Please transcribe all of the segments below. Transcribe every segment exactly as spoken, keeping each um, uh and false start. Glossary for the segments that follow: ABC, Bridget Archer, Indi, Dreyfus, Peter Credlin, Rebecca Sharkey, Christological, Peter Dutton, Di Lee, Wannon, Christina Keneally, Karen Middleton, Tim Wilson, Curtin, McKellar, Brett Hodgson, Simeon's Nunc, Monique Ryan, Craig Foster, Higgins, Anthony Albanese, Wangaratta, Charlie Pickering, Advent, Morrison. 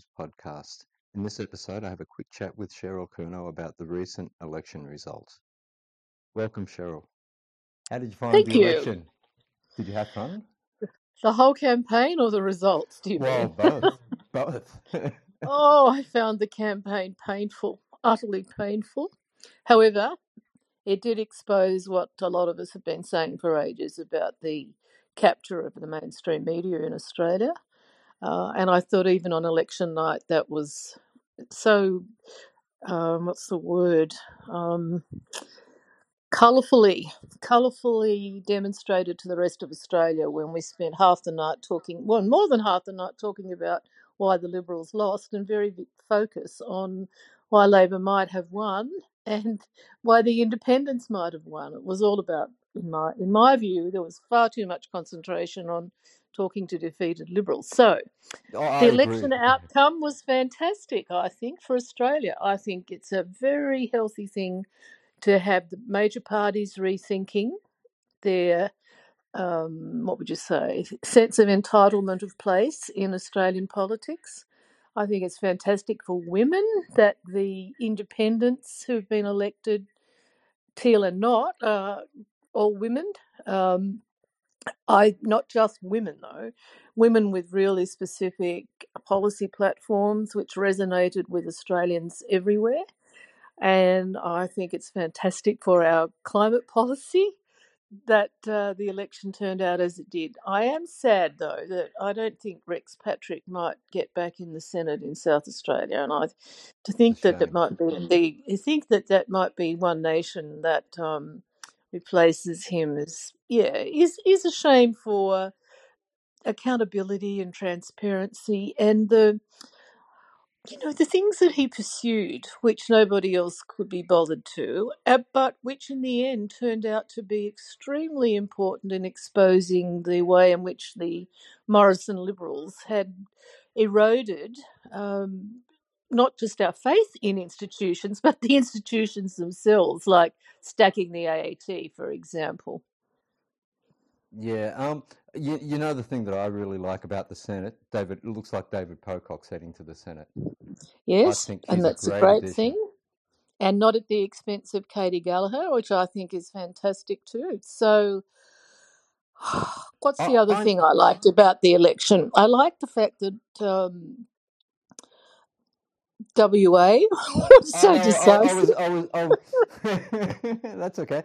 Perspectives podcast. In this episode, I have a quick chat with Cheryl Curneau about the recent election results. Welcome, Cheryl. How did you find Thank the you. election? Did you have fun? The whole campaign or the results, do you well, mean? Well, both. both. Oh, I found the campaign painful, utterly painful. However, it did expose what a lot of us have been saying for ages about the capture of the mainstream media in Australia. Uh, and I thought even on election night that was so, um, what's the word, um, colourfully, colourfully demonstrated to the rest of Australia when we spent half the night talking, well, more than half the night talking about why the Liberals lost and very big focus on why Labor might have won and why the Independents might have won. It was all about, in my in my view, there was far too much concentration on talking to defeated Liberals. So oh, the election outcome was fantastic, I think, for Australia. I think it's a very healthy thing to have the major parties rethinking their Um, what would you say, sense of entitlement of place in Australian politics. I think it's fantastic for women that the independents who've been elected, teal and not, are all women. Um, I not just women, though, women with really specific policy platforms which resonated with Australians everywhere. And I think it's fantastic for our climate policy that uh, the election turned out as it did. I am sad, though, that I don't think Rex Patrick might get back in the Senate in South Australia, and I to think that that might be the I think that that might be One Nation that um, replaces him is yeah is is a shame for accountability and transparency and the you know the things that he pursued, which nobody else could be bothered to, but which in the end turned out to be extremely important in exposing the way in which the Morrison Liberals had eroded um, not just our faith in institutions, but the institutions themselves, like stacking the A A T, for example. Yeah, um, you, you know the thing that I really like about the Senate, David. It looks like David Pocock's heading to the Senate. Yes, and that's a great, a great thing, and not at the expense of Katie Gallagher, which I think is fantastic too. So, what's the I, other I, thing I liked about the election? I liked the fact that um, W A was so decisive. I, I, I was, I was, I was that's okay.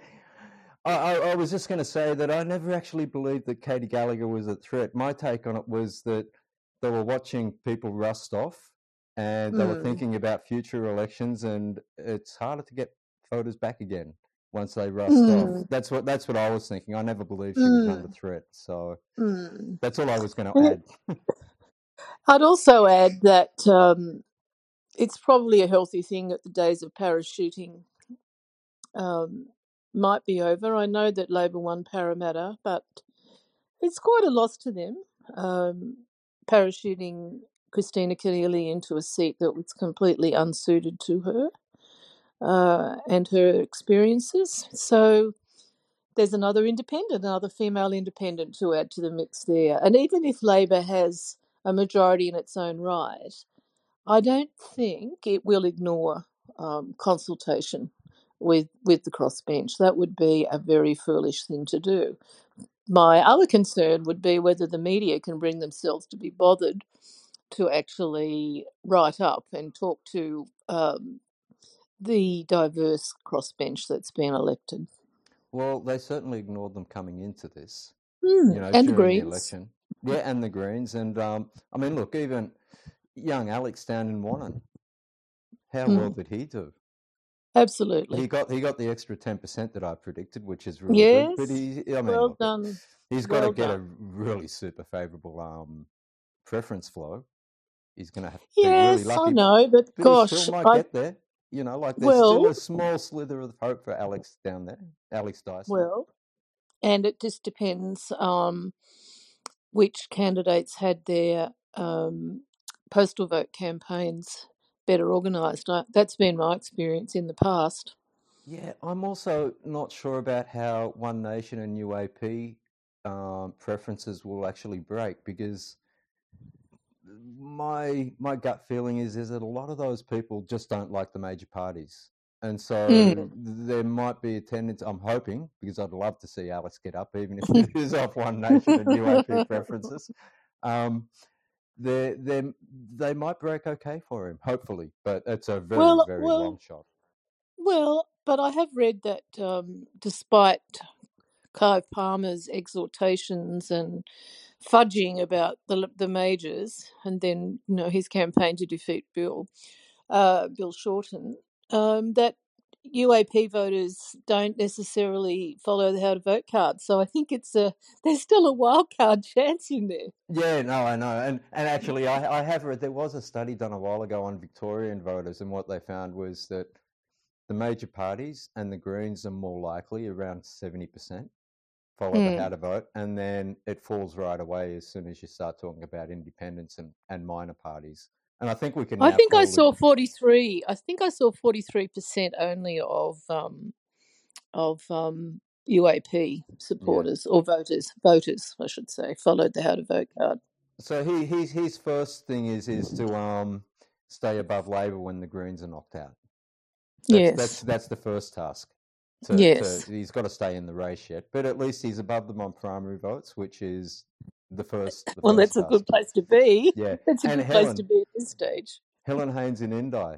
I, I was just going to say that I never actually believed that Katie Gallagher was a threat. My take on it was that they were watching people rust off and they mm. were thinking about future elections, and it's harder to get voters back again once they rust mm. off. That's what that's what I was thinking. I never believed she was mm. under threat. So mm. that's all I was going to add. I'd also add that um, it's probably a healthy thing that the days of parachuting um might be over. I know that Labor won Parramatta, but it's quite a loss to them, um, parachuting Christina Keneally into a seat that was completely unsuited to her uh, and her experiences. So there's another independent, another female independent to add to the mix there. And even if Labor has a majority in its own right, I don't think it will ignore um, consultation with with the crossbench. That would be a very foolish thing to do. My other concern would be whether the media can bring themselves to be bothered to actually write up and talk to um, the diverse crossbench that's been elected. Well, they certainly ignored them coming into this. Mm, you know, and the Greens. The election. Yeah, and the Greens. And, um, I mean, look, even young Alex down in Warren, how mm. well did he do? Absolutely. He got he got the extra ten percent that I predicted, which is really yes. good. But he, I mean, well done. He's got well to get done. a really super favourable um, preference flow. He's going to have to yes, be really lucky. Yes, I know, but, but gosh. He still might I, get there. You know, like there's well, still a small slither of hope for Alex down there, Alex Dyson. Well, and it just depends um, which candidates had their um, postal vote campaigns better organised. That's been my experience in the past. Yeah, I'm also not sure about how One Nation and U A P um, preferences will actually break, because my my gut feeling is is that a lot of those people just don't like the major parties. And so mm. there might be a tendency, I'm hoping, because I'd love to see Alex get up, even if it is off One Nation and U A P preferences. Um, they they they might break okay for him, hopefully, but it's a very, well, very well, long shot. Well, but I have read that um, despite Clive Palmer's exhortations and fudging about the the majors, and then you know his campaign to defeat Bill, uh, Bill Shorten, um, that U A P voters don't necessarily follow the how to vote card. So I think it's a there's still a wild card chance in there. Yeah, no, I know, and and actually I, I have read there was a study done a while ago on Victorian voters, and what they found was that the major parties and the Greens are more likely, around seventy percent. Follow mm. the how to vote, and then it falls right away as soon as you start talking about independents and, and minor parties. And I think we can. I think I saw forty-three. I think I saw forty-three percent only of um, of um, U A P supporters yeah. or voters. Voters, I should say, followed the how to vote card. So he his his first thing is is to um, stay above Labor when the Greens are knocked out. That's, yes, that's that's the first task. To, yes, to, he's got to stay in the race yet, but at least he's above them on primary votes, which is the first. The well, first that's task. A good place to be. Yeah, that's a and good Helen, place to be at this stage. Helen Haines in Indi,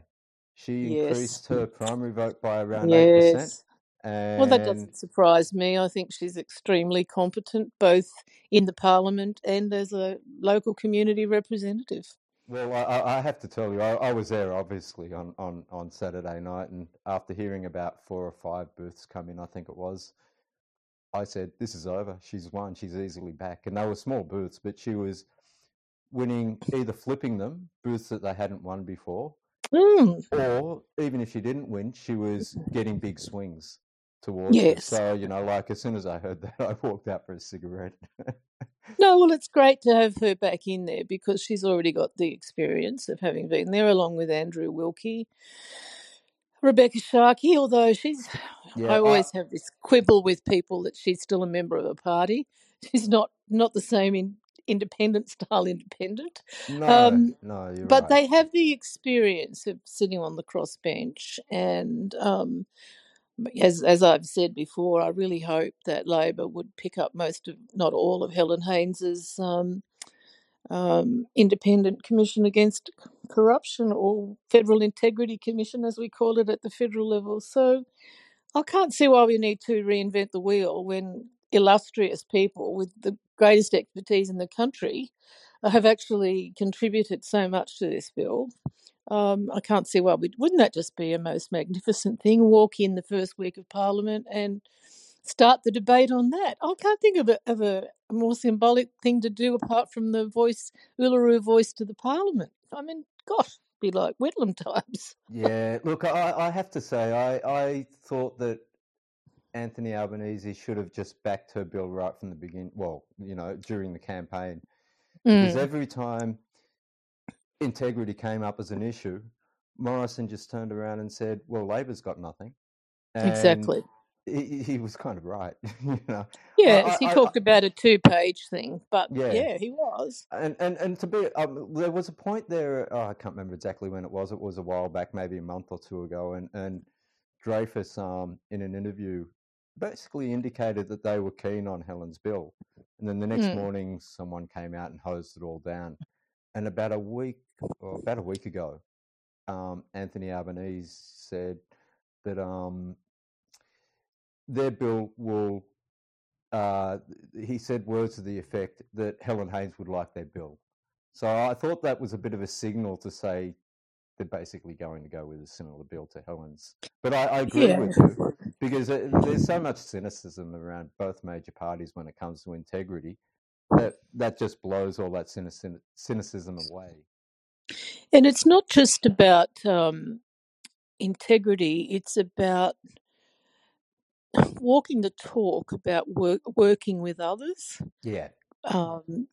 she yes. increased her primary vote by around eight percent. And... Well, that doesn't surprise me. I think she's extremely competent, both in the parliament and as a local community representative. Well, I, I have to tell you, I, I was there obviously on, on, on Saturday night, and after hearing about four or five booths come in, I think it was, I said, this is over. She's won. She's easily back. And they were small booths, but she was winning, either flipping them, booths that they hadn't won before, mm. or even if she didn't win, she was getting big swings towards yes. it. So, you know, like as soon as I heard that, I walked out for a cigarette. No, well, it's great to have her back in there because she's already got the experience of having been there, along with Andrew Wilkie, Rebecca Sharkey, although she's yeah, – I always I, have this quibble with people that she's still a member of a party. She's not, not the same in independent-style independent. No, um, no, you're But right. they have the experience of sitting on the crossbench and um, – As as I've said before, I really hope that Labor would pick up most of, not all of, Helen Haines's um, um, Independent Commission Against Corruption, or Federal Integrity Commission, as we call it at the federal level. So I can't see why we need to reinvent the wheel when illustrious people with the greatest expertise in the country have actually contributed so much to this bill. Um, I can't see why we wouldn't that just be a most magnificent thing, walk in the first week of Parliament and start the debate on that. I can't think of a, of a more symbolic thing to do apart from the voice, Uluru voice to the Parliament. I mean, gosh, it'd be like Whitlam times. Yeah, look, I, I have to say I, I thought that Anthony Albanese should have just backed her bill right from the beginning, well, you know, during the campaign. Mm. Because every time integrity came up as an issue, Morrison just turned around and said, well, Labor's got nothing. And exactly. He, he was kind of right. you know. Yeah, I, he I, talked I, about a two-page thing, but yeah, yeah he was. And and, and to be, um, there was a point there, oh, I can't remember exactly when it was, it was a while back, maybe a month or two ago, and, and Dreyfus, um, in an interview, basically indicated that they were keen on Helen's bill. And then the next mm. morning, someone came out and hosed it all down. And about a week or about a week ago, um, Anthony Albanese said that um, their bill will, uh, he said words to the effect that Helen Haines would like their bill. So I thought that was a bit of a signal to say they're basically going to go with a similar bill to Helen's. But I, I agree yeah. with you, because it, there's so much cynicism around both major parties when it comes to integrity. That that just blows all that cynicism away. And it's not just about um, integrity, it's about walking the talk, about work, working with others. Yeah. Um, you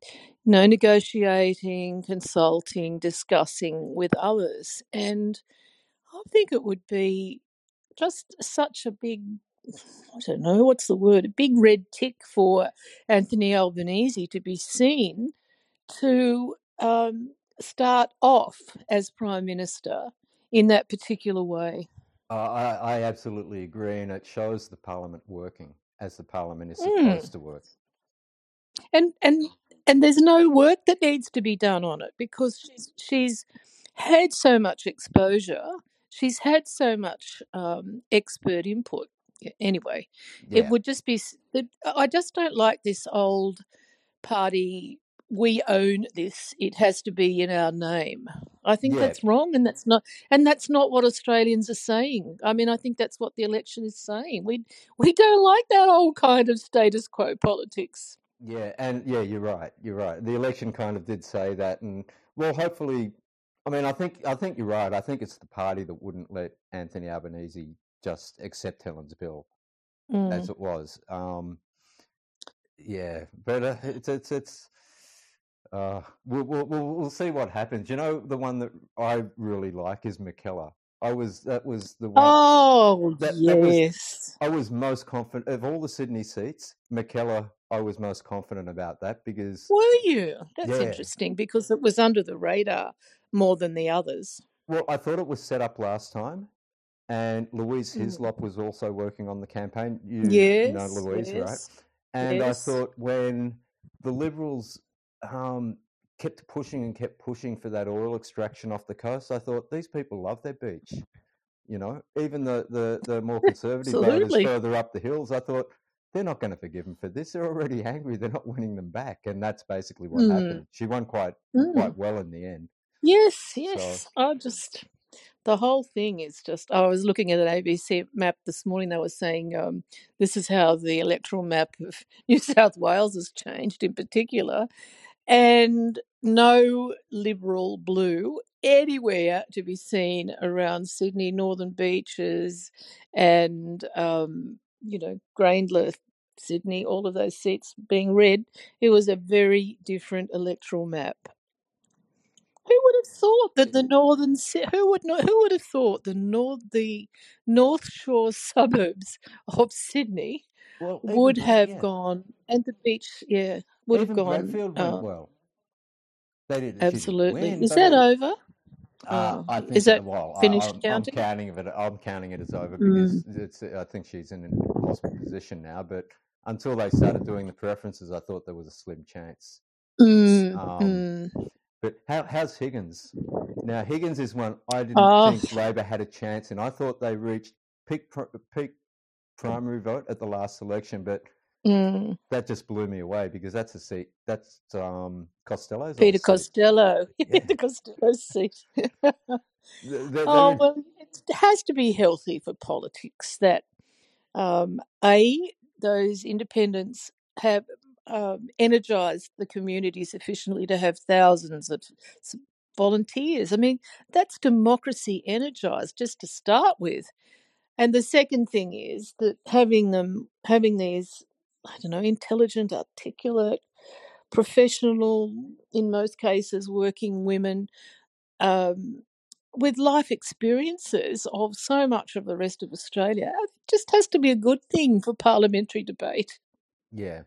know, negotiating, consulting, discussing with others. And I think it would be just such a big... I don't know, what's the word, a big red tick for Anthony Albanese to be seen to um, start off as Prime Minister in that particular way. Uh, I, I absolutely agree, and it shows the Parliament working as the Parliament is supposed mm. to work. And and and there's no work that needs to be done on it because she's she's had so much exposure, she's had so much um, expert input. Anyway, yeah. It would just be. I just don't like this old party. We own this. It has to be in our name. I think yeah. that's wrong, and that's not. And that's not what Australians are saying. I mean, I think that's what the election is saying. We we don't like that old kind of status quo politics. Yeah, and yeah, you're right. You're right. The election kind of did say that, and well, hopefully, I mean, I think I think you're right. I think it's the party that wouldn't let Anthony Albanese just accept Helen's bill mm. as it was. Um, yeah, but uh, it's it's it's. Uh, we'll, we'll we'll see what happens. You know, the one that I really like is McKellar. I was that was the one. Oh that, yes, that was, I was most confident of all the Sydney seats. McKellar, I was most confident about that because were you? That's yeah. interesting because it was under the radar more than the others. Well, I thought it was set up last time, and Louise Hislop mm. was also working on the campaign. You yes, know Louise, yes, right? And yes. I thought when the Liberals Um, kept pushing and kept pushing for that oil extraction off the coast, I thought these people love their beach. You know, even the, the, the more conservative voters further up the hills, I thought they're not going to forgive them for this. They're already angry. They're not winning them back. And that's basically what mm. happened. She won quite mm. quite well in the end. Yes, yes. So, I just, the whole thing is just, I was looking at an A B C map this morning. They were saying um, this is how the electoral map of New South Wales has changed in particular. And no Liberal blue anywhere to be seen around Sydney, northern beaches and, um, you know, Graindler, Sydney, all of those seats being red. It was a very different electoral map. Who would have thought that the northern who would not, who would have thought the north the North Shore suburbs of Sydney well, would even, have yeah. gone and the beach, yeah, would even have gone. Redfield went uh, well. They didn't, absolutely. Didn't win, is that it, over? Uh, I think is that well, finished I, I'm, counting? I'm counting of it. I'm counting it as over because mm. it's. I think she's in an impossible position now. But until they started doing the preferences, I thought there was a slim chance. Mm. Um, mm. But how, how's Higgins? Now, Higgins is one I didn't oh. think Labor had a chance in. I thought they reached peak peak primary vote at the last election, but mm. that just blew me away because that's a seat. That's um, Costello's Peter Costello. Seat. Yeah. Peter Costello's seat. the, the, oh, in... well, it has to be healthy for politics that, um, A, those independents have – Um, energise the community sufficiently to have thousands of volunteers. I mean, that's democracy energised just to start with. And the second thing is that having them, having these, I don't know, intelligent, articulate, professional, in most cases, working women um, with life experiences of so much of the rest of Australia, it just has to be a good thing for parliamentary debate. Yeah.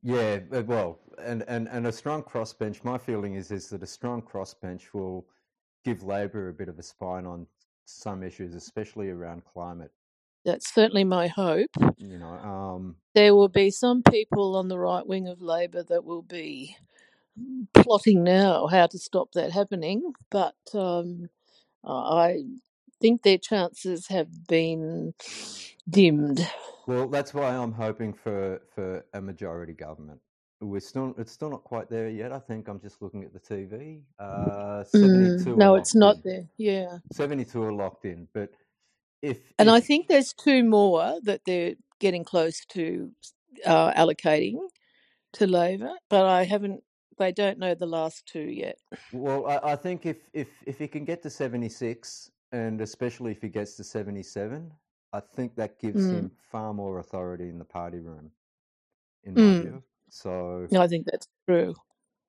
Yeah, well, and, and, and a strong crossbench, my feeling is is that a strong crossbench will give Labor a bit of a spine on some issues, especially around climate. That's certainly my hope. You know, um, there will be some people on the right wing of Labor that will be plotting now how to stop that happening, but um, I think their chances have been dimmed. Well, that's why I'm hoping for, for a majority government. We're still it's still not quite there yet. I think I'm just looking at the T V. Uh, seventy-two. Mm, no, it's not in. There. Yeah, seventy-two are locked in. But if and if, I think there's two more that they're getting close to uh, allocating to Labor, but I haven't. They don't know the last two yet. Well, I, I think if if if he can get to seventy-six, and especially if he gets to seventy-seven. I think that gives mm. him far more authority in the party room, in my mm. view. So no, I think that's true.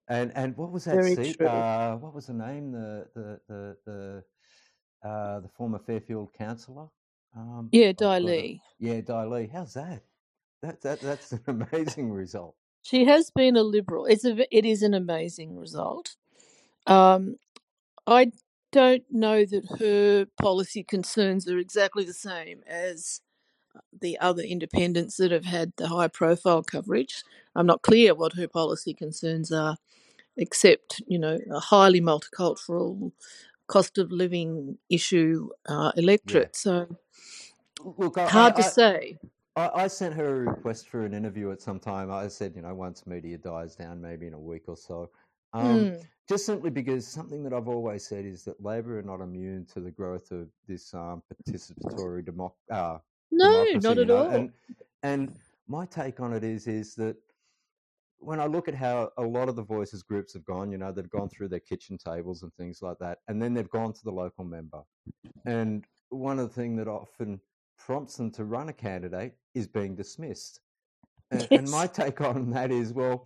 And and what was that Very seat? Uh, what was the name? The the the the, uh, the former Fairfield councillor. Um, yeah, Di Lee. Yeah, Di Lee. How's that? That that that's an amazing result. She has been a Liberal. It's a it is an amazing result. Um, I don't know that her policy concerns are exactly the same as the other independents that have had the high-profile coverage. I'm not clear what her policy concerns are, except, you know, a highly multicultural, cost-of-living issue uh, electorate. Yeah. So Look, I, hard I, to I, say. I, I sent her a request for an interview at some time. I said, you know, once media dies down, maybe in a week or so. Um, mm. Just simply because something that I've always said is that Labor are not immune to the growth of this um, participatory democ- uh, no, democracy. No, not at know? all. And, and my take on it is is that when I look at how a lot of the voices groups have gone, you know, they've gone through their kitchen tables and things like that, and then they've gone to the local member. And one of the things that often prompts them to run a candidate is being dismissed. And, yes. and my take on that is, well,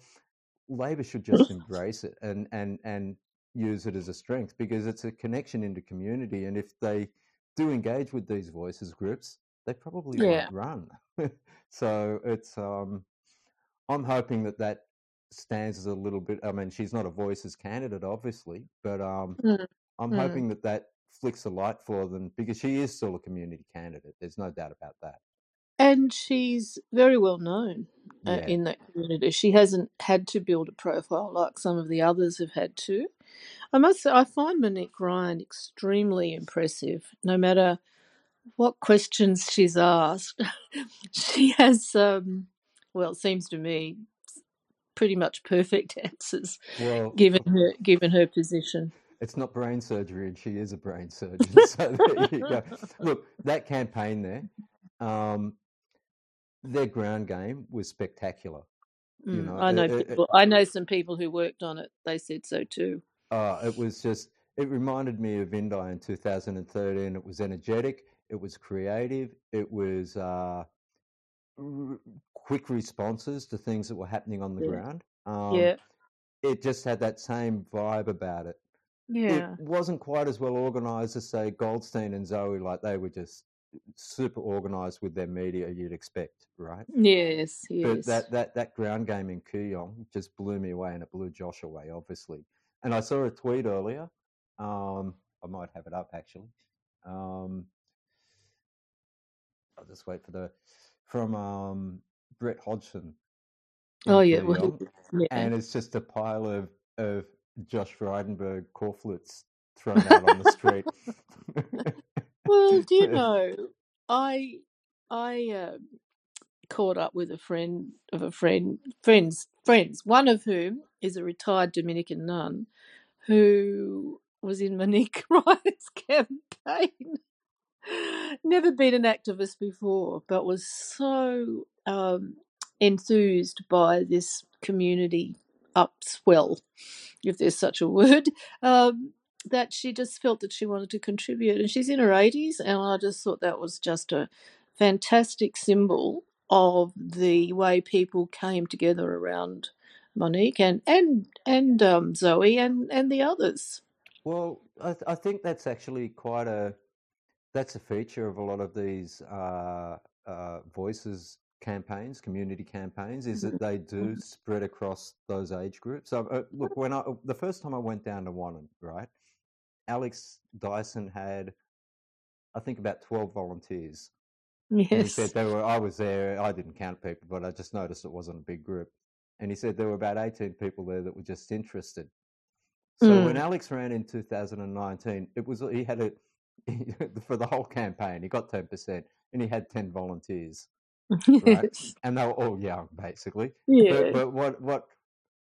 Labor should just embrace it and, and, and use it as a strength, because it's a connection into community. And if they do engage with these voices groups, they probably yeah. won't run. So it's um, I'm hoping that that stands as a little bit. I mean, she's not a voices candidate, obviously, but um, mm. I'm mm. hoping that that flicks a light for them, because she is still a community candidate. There's no doubt about that. And she's very well known uh, yeah. in that community. She hasn't had to build a profile like some of the others have had to. I must say, I find Monique Ryan extremely impressive. No matter what questions she's asked, she has, um, well, it seems to me, pretty much perfect answers, well, given her given her position. It's not brain surgery, and she is a brain surgeon. So there you go. Look, that campaign there. Um, Their ground game was spectacular. Mm, you know, I know. It, it, people, I know some people who worked on it. They said so too. Uh, it was just. It reminded me of Indi in two thousand thirteen. It was energetic. It was creative. It was uh, r- quick responses to things that were happening on the yeah. ground. Um, yeah. It just had that same vibe about it. Yeah. It wasn't quite as well organised as, say, Goldstein and Zoe. Like, they were just super organised with their media, you'd expect, right? Yes, yes. But that, that, that ground game in Kooyong just blew me away, and it blew Josh away, obviously. And I saw a tweet earlier. Um, I might have it up, actually. Um, I'll just wait for the... From um, Brett Hodgson. Oh, yeah. Well, yeah. And it's just a pile of, of Josh Frydenberg corflutes thrown out on the street. Well, do you know, I I uh, caught up with a friend of a friend, friends, friends, one of whom is a retired Dominican nun who was in Monique Ryan's campaign. Never been an activist before, but was so um, enthused by this community upswell, if there's such a word, um, that she just felt that she wanted to contribute. And she's in her eighties, and I just thought that was just a fantastic symbol of the way people came together around Monique and and, and um, Zoe and, and the others. Well, I, th- I think that's actually quite a that's a feature of a lot of these uh, uh, voices campaigns, community campaigns, is that they do spread across those age groups. So, uh, look, when I the first time I went down to Wannon, right, Alex Dyson had, I think, about twelve volunteers. Yes. And he said they were. I was there. I didn't count people, but I just noticed it wasn't a big group. And he said there were about eighteen people there that were just interested. So mm. when Alex ran in two thousand nineteen, it was he had a for the whole campaign. He got ten percent, and he had ten volunteers. Right? Yes. And they were all young, basically. Yeah. But, but what what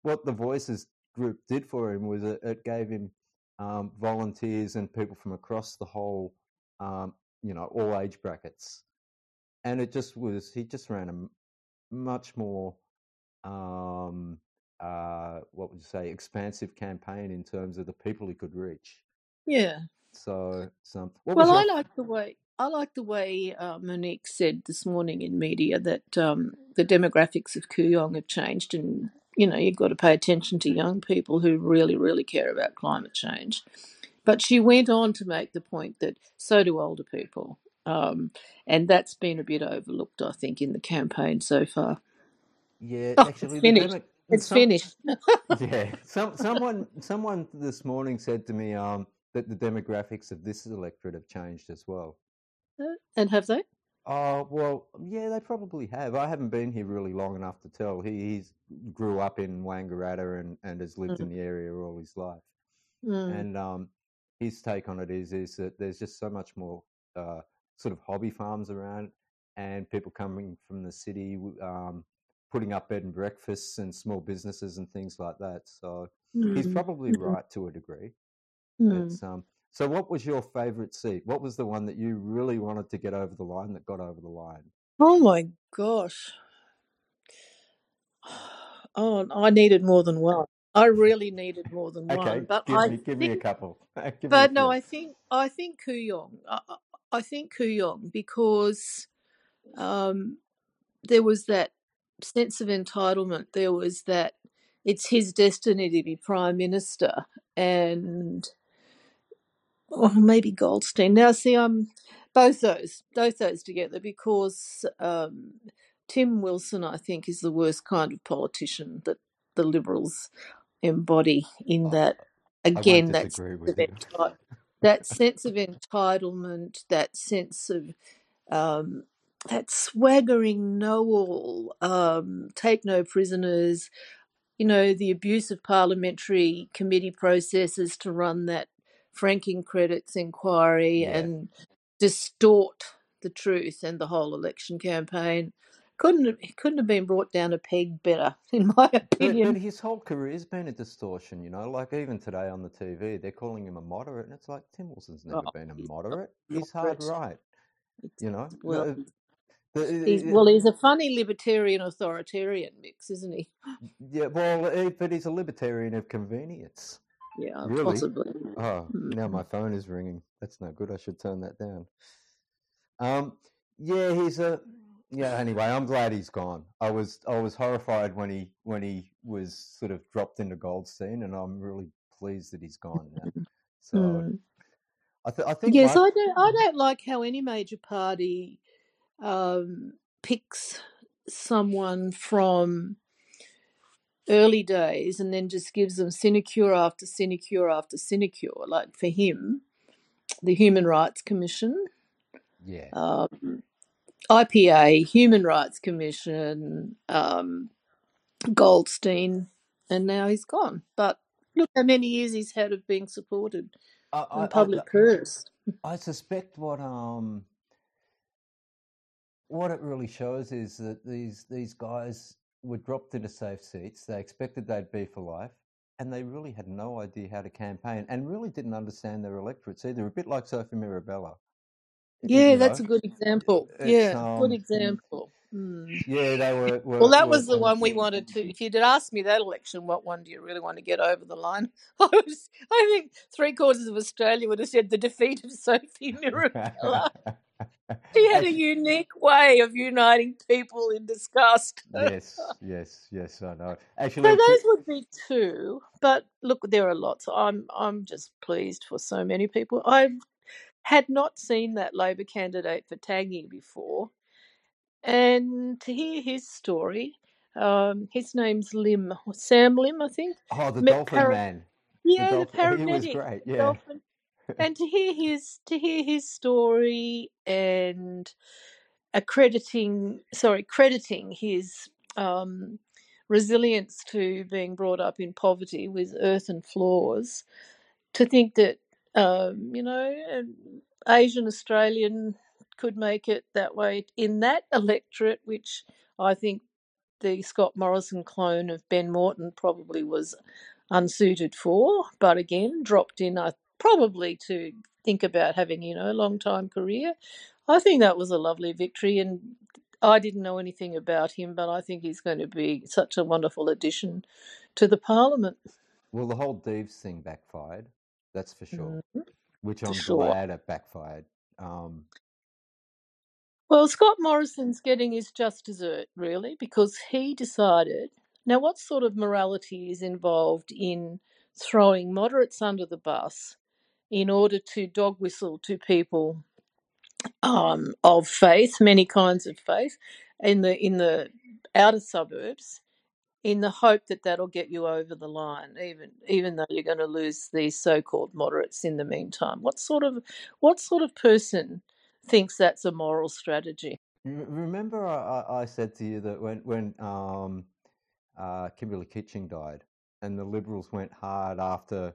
what the Voices group did for him was it, it gave him um, volunteers and people from across the whole, um, you know, all age brackets, and it just was he just ran a much more, um, uh, what would you say, expansive campaign in terms of the people he could reach. Yeah. So, some, what well, was your... I like the way. I like the way uh, Monique said this morning in media that um, the demographics of Kooyong have changed, and, you know, you've got to pay attention to young people who really, really care about climate change. But she went on to make the point that so do older people, um, and that's been a bit overlooked, I think, in the campaign so far. Yeah, oh, actually, the, dem- It's some, finished. yeah. Some, someone someone this morning said to me um, that the demographics of this electorate have changed as well. Uh, and have they? Oh, well, yeah, they probably have. I haven't been here really long enough to tell. He he's grew up in Wangaratta and, and has lived mm. in the area all his life. Mm. And um, his take on it is, is that there's just so much more uh, sort of hobby farms around and people coming from the city um, putting up bed and breakfasts and small businesses and things like that. So mm. he's probably mm. right to a degree. Mm. It's, um, So what was your favourite seat? What was the one that you really wanted to get over the line that got over the line? Oh, my gosh. Oh, I needed more than one. I really needed more than okay, one. But give, I me, give think, me a couple. give but, a no, I think I think Kooyong. I, I think Kooyong because um, there was that sense of entitlement. There was that it's his destiny to be Prime Minister and... Or oh, maybe Goldstein. Now, see, I'm both those, both those together because um, Tim Wilson, I think, is the worst kind of politician that the Liberals embody. In oh, that, again, that sense, of enti- that sense of entitlement, that sense of um, that swaggering know-all, um, take no prisoners. You know, the abuse of parliamentary committee processes to run that franking credits inquiry yeah. and distort the truth and the whole election campaign. Couldn't he couldn't have been brought down a peg better, in my opinion. But, but his whole career's been a distortion, you know. Like even today on the T V, they're calling him a moderate, and it's like Tim Wilson's never oh, been a moderate. He's hard right, you know. Well, no, the, he's, well, he's a funny libertarian-authoritarian mix, isn't he? Yeah, well, but he's a libertarian of convenience. Yeah, really? Possibly. Oh, now my phone is ringing. That's no good. I should turn that down. Um, yeah, he's a. Yeah, anyway, I'm glad he's gone. I was I was horrified when he when he was sort of dropped into Goldstein, and I'm really pleased that he's gone now. So, mm. I, th- I think. Yes, my... I don't. I don't like how any major party um, picks someone from early days and then just gives them sinecure after sinecure after sinecure. Like for him, the Human Rights Commission, yeah, um, I P A, Human Rights Commission, um, Goldstein, and now he's gone. But look how many years he's had of being supported I, I, and public I, I, cursed. I suspect what um what it really shows is that these these guys were dropped into safe seats. They expected they'd be for life, and they really had no idea how to campaign and really didn't understand their electorates either, a bit like Sophie Mirabella. Yeah, that's know? a good example. It's, yeah, um, good example. Mm. Yeah, they were... were well, that were, was the um, one we wanted to... If you'd asked me that election, what one do you really want to get over the line? I was. I think three-quarters of Australia would have said the defeat of Sophie Mirabella. She had a unique way of uniting people in disgust. yes, yes, yes, I know. Actually, so those would be two. But look, there are lots. I'm, I'm just pleased for so many people. I had not seen that Labor candidate for Tangi before, and to hear his story, um, his name's Lim, Sam Lim, I think. Oh, the Met dolphin para- man. Yeah, the, the dolphin. Paramedic. He was great. Yeah. Dolphin. And to hear his to hear his story and accrediting sorry crediting his um, resilience to being brought up in poverty with earthen floors, to think that um, you know an Asian Australian could make it that way in that electorate, which I think the Scott Morrison clone of Ben Morton probably was unsuited for, but again dropped in I. probably to think about having, you know, a long-time career. I think that was a lovely victory, and I didn't know anything about him, but I think he's going to be such a wonderful addition to the Parliament. Well, the whole Deves thing backfired, that's for sure, mm-hmm. which I'm sure. glad it backfired. Um, well, Scott Morrison's getting his just desert, really, because he decided... Now, what sort of morality is involved in throwing moderates under the bus in order to dog whistle to people um, of faith, many kinds of faith, in the in the outer suburbs, in the hope that that'll get you over the line, even even though you're going to lose these so-called moderates in the meantime. What sort of what sort of person thinks that's a moral strategy? Remember, I, I said to you that when when um, uh, Kimberley Kitching died, and the Liberals went hard after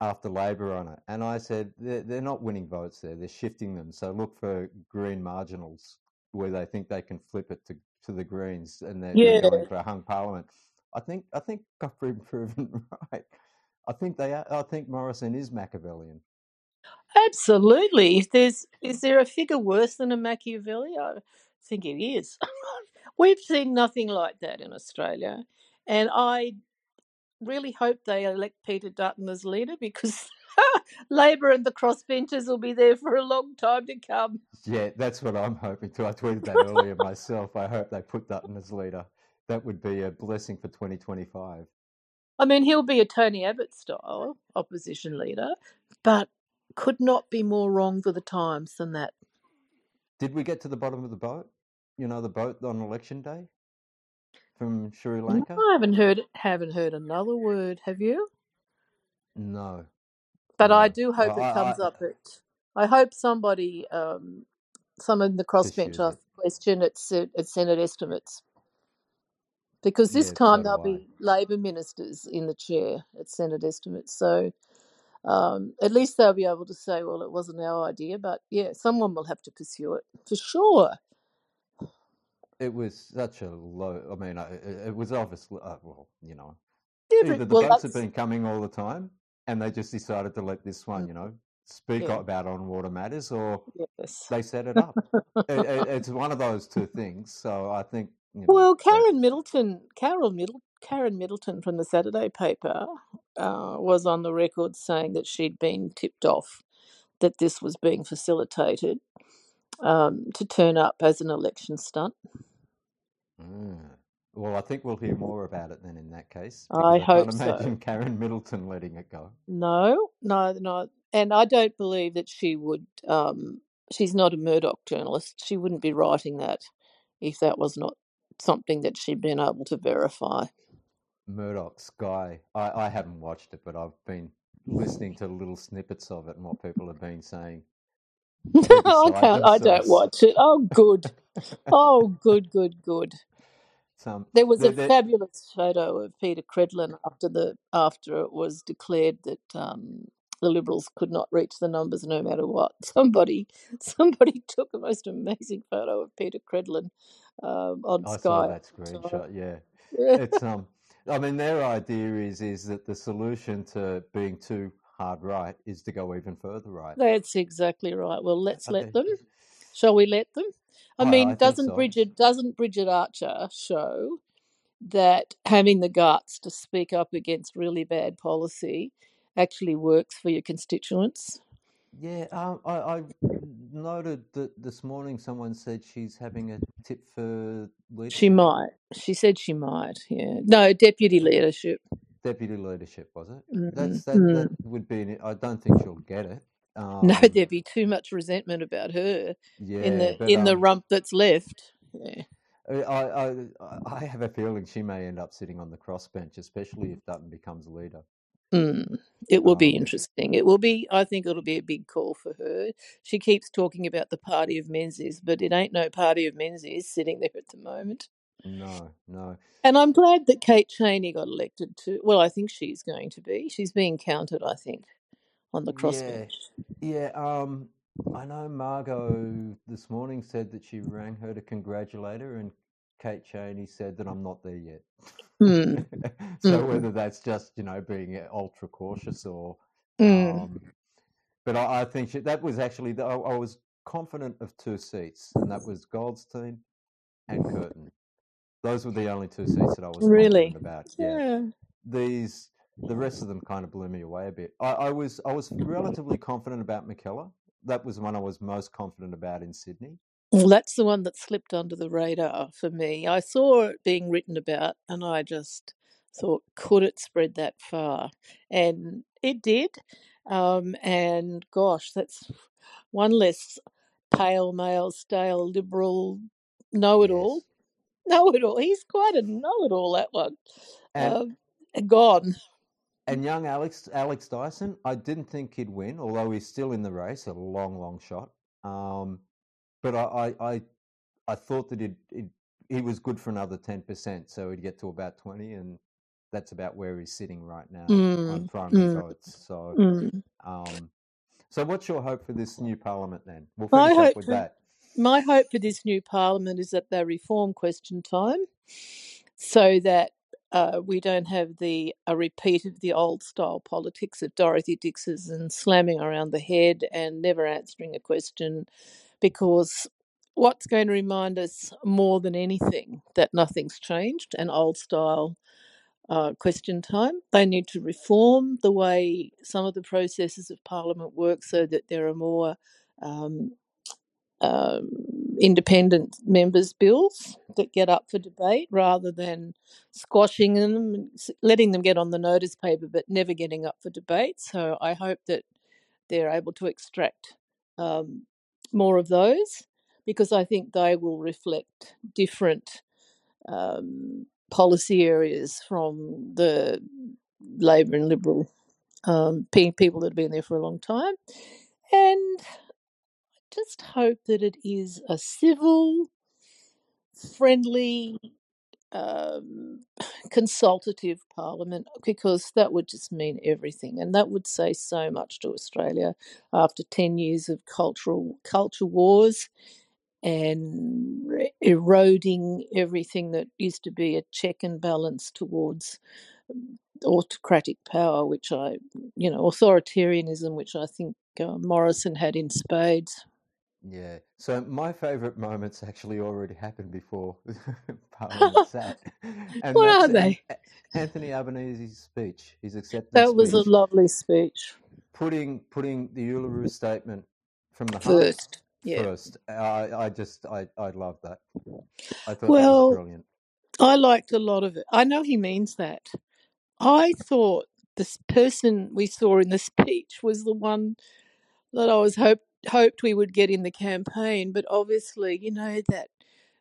after Labor on it, and I said they're, they're not winning votes there; they're shifting them. So look for green marginals where they think they can flip it to. to the Greens, and they're, yeah. they're going for a hung parliament. I think I think I've been proven right. I think they are, I think Morrison is Machiavellian. Absolutely. If there's is there a figure worse than a Machiavelli? I think it is. We've seen nothing like that in Australia, and I really hope they elect Peter Dutton as leader, because Labor and the crossbenchers will be there for a long time to come. Yeah, that's what I'm hoping to. I tweeted that earlier myself. I hope they put Dutton as leader. That would be a blessing for twenty twenty-five. I mean, he'll be a Tony Abbott-style opposition leader, but could not be more wrong for the times than that. Did we get to the bottom of the boat? You know, the boat on election day from Sri Lanka? No, I haven't heard, haven't heard another word. Have you? No. But I do hope well, it comes I, I, up. At, I hope somebody, um, someone in the crossbench asks the question at, at Senate estimates, because this yeah, time so there'll be Labor ministers in the chair at Senate estimates. So um, at least they'll be able to say, well, it wasn't our idea. But, yeah, someone will have to pursue it for sure. It was such a low – I mean, it, it was obviously uh, – well, you know, yeah, either the well, boats have been coming all the time, and they just decided to let this one, you know, speak yeah. about on water matters, or yes. they set it up. it, it, it's one of those two things. So I think. You know, well, Karen Middleton, Carol Middle, Karen Middleton from the Saturday paper uh, was on the record saying that she'd been tipped off that this was being facilitated um, to turn up as an election stunt. Mm. Well, I think we'll hear more about it then in that case. I, I hope so. I can't imagine Karen Middleton letting it go. No, no, no. And I don't believe that she would um, – she's not a Murdoch journalist. She wouldn't be writing that if that was not something that she'd been able to verify. Murdoch, Sky. I, I haven't watched it, but I've been listening to little snippets of it and what people have been saying. No, I can't. I don't watch it. Oh, good. oh, good, good, good. Um, there was the, the, a fabulous photo of Peter Credlin after the after it was declared that um, the Liberals could not reach the numbers no matter what. Somebody somebody took a most amazing photo of Peter Credlin um, on I Sky. I saw that screenshot. Yeah, yeah. It's um. I mean, their idea is is that the solution to being too hard right is to go even further right. That's exactly right. Well, let's let them. Shall we let them? I mean, I, I doesn't so. Bridget doesn't Bridget Archer show that having the guts to speak up against really bad policy actually works for your constituents? Yeah, um, I, I noted that this morning someone said she's having a tip for leadership. She might. She said she might, yeah. No, deputy leadership. Deputy leadership, was it? Mm-hmm. That's, that, mm. that would be an, I don't think she'll get it. Um, no, there'd be too much resentment about her yeah, in the but, in um, the rump that's left. Yeah. I, I I have a feeling she may end up sitting on the crossbench, especially if Dutton becomes leader. Mm, it will um, be interesting. It will be. I think it'll be a big call for her. She keeps talking about the party of Menzies, but it ain't no party of Menzies sitting there at the moment. No, no. And I'm glad that Kate Chaney got elected too. Well, I think she's going to be. She's being counted, I think. On the crossbench. Yeah, yeah um, I know Margot this morning said that she rang her to congratulate her, and Kate Chaney said that I'm not there yet. Mm. so mm. whether that's just, you know, being ultra cautious or... Mm. Um, but I, I think she, that was actually... I, I was confident of two seats, and that was Goldstein and Curtin. Those were the only two seats that I was really? confident about. Yeah. yeah. These... The rest of them kind of blew me away a bit. I, I was I was relatively confident about McKellar. That was the one I was most confident about in Sydney. Well, that's the one that slipped under the radar for me. I saw it being written about, and I just thought, could it spread that far? And it did. Um, and gosh, that's one less pale, male, stale, liberal know-it-all. Yes. know-it-all. He's quite a know-it-all, that one. And, um, gone. And young Alex Alex Dyson, I didn't think he'd win, although he's still in the race, a long, long shot. Um, but I I, I, I thought that it, it, he was good for another ten percent, so he'd get to about twenty, and that's about where he's sitting right now mm. on primary mm. votes. So, mm. um, so what's your hope for this new parliament then? We'll finish up with that. My hope for this new parliament is that they reform question time so that uh, we don't have the a repeat of the old-style politics of Dorothy Dix's and slamming around the head and never answering a question, because what's going to remind us more than anything that nothing's changed and old-style Uh, question time. They need to reform the way some of the processes of Parliament work so that there are more um, um, independent members' bills that get up for debate rather than squashing them and letting them get on the notice paper but never getting up for debate. So I hope that they're able to extract um, more of those, because I think they will reflect different um policy areas from the Labor and Liberal um, people that have been there for a long time. And I just hope that it is a civil, friendly, um, consultative parliament, because that would just mean everything, and that would say so much to Australia after ten years of cultural culture wars and eroding everything that used to be a check and balance towards autocratic power, which I, you know, authoritarianism, which I think uh, Morrison had in spades. Yeah. So my favourite moments actually already happened before Parliament sat. And what are they? Anthony Albanese's speech, his acceptance speech. That was speech. a lovely speech. Putting putting the Uluru statement from the heart. First. Yeah. First, I, I just, I, I love that. I thought well, that was brilliant. I liked a lot of it. I know he means that. I thought this person we saw in the speech was the one that I was hope, hoped we would get in the campaign, but obviously, you know, that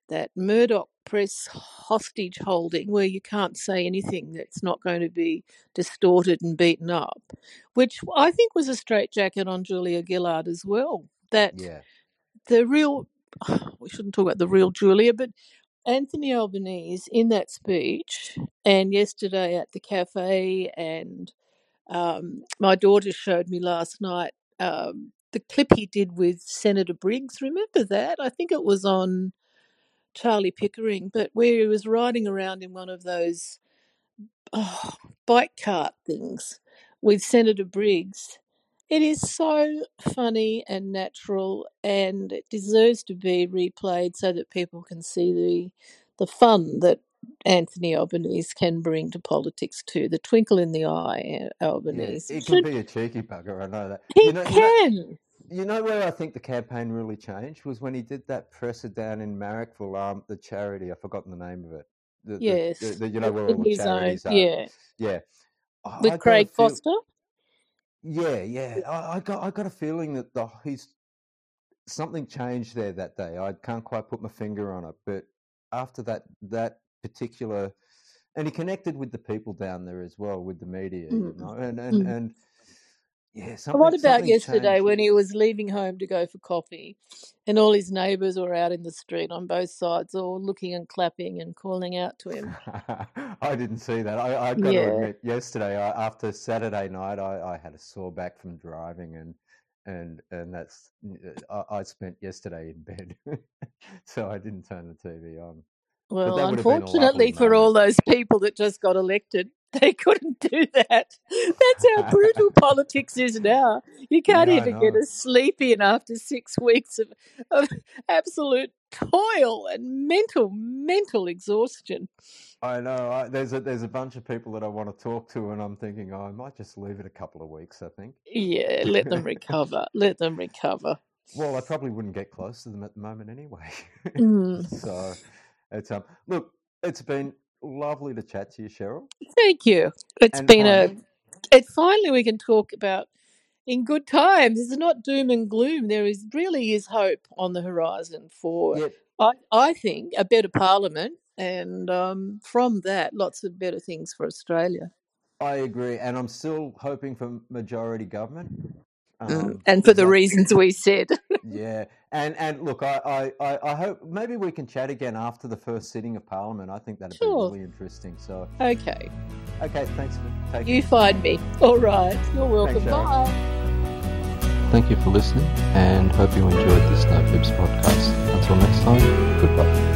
that Murdoch press hostage holding where you can't say anything that's not going to be distorted and beaten up, which I think was a straitjacket on Julia Gillard as well. That. Yeah. The real, we shouldn't talk about the real Julia, but Anthony Albanese in that speech and yesterday at the cafe, and um, my daughter showed me last night um, the clip he did with Senator Briggs. Remember that? I think it was on Charlie Pickering, but where he was riding around in one of those oh, bike cart things with Senator Briggs. It is so funny and natural, and it deserves to be replayed so that people can see the the fun that Anthony Albanese can bring to politics too, the twinkle in the eye Albanese. Yeah, it can Should... be a cheeky bugger, I know that. He you know, can. You know, you know where I think the campaign really changed was when he did that presser down in Marrick for um, the charity. I've forgotten the name of it. The, yes. The, the, the, you know where all the charities own. are. Yeah. Yeah. Oh, With I Craig feel... Foster? Yeah, yeah. I, I got, I got a feeling that the, he's something changed there that day. I can't quite put my finger on it, but after that, that particular, and he connected with the people down there as well, with the media, mm. you know, and and, mm. and yeah. Something, what about yesterday changed when he was leaving home to go for coffee, and all his neighbours were out in the street on both sides, all looking and clapping and calling out to him? I didn't see that. I, I got yeah. to admit, yesterday I, after Saturday night, I, I had a sore back from driving, and and and that's I, I spent yesterday in bed, so I didn't turn the T V on. Well, unfortunately for moment. all those people that just got elected, they couldn't do that. That's how brutal politics is now. You can't no, even no. get a sleep in after six weeks of, of absolute toil and mental, mental exhaustion. I know. I, there's a there's a bunch of people that I want to talk to, and I'm thinking, oh, I might just leave it a couple of weeks, I think. Yeah, let them recover. Let them recover. Well, I probably wouldn't get close to them at the moment anyway. Mm. So it's um. Look, it's been lovely to chat to you, Cheryl. Thank you. It's and been finally, a. It finally we can talk about in good times. It's not doom and gloom. There is really is hope on the horizon for, yep. I, I think, a better parliament and um, from that, lots of better things for Australia. I agree, and I'm still hoping for majority government. Um, mm, and for the I, reasons we said. Yeah, and and look, I, I, I hope maybe we can chat again after the first sitting of Parliament. I think that'd sure. be really interesting. So okay, okay, thanks for taking. You find me. All right, you're welcome. Thanks, bye. Thank you for listening, and hope you enjoyed this No Fibs podcast. Until next time, goodbye.